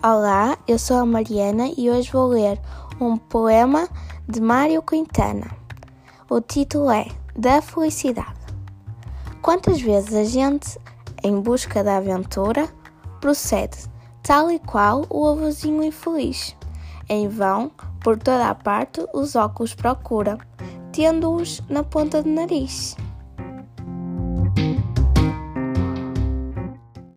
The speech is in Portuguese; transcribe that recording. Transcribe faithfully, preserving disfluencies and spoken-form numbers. Olá, eu sou a Mariana e hoje vou ler um poema de Mário Quintana. O título é Da Felicidade. Quantas vezes a gente, em busca da aventura, procede tal e qual o avozinho infeliz. Em vão, por toda a parte, os óculos procura, tendo-os na ponta do nariz.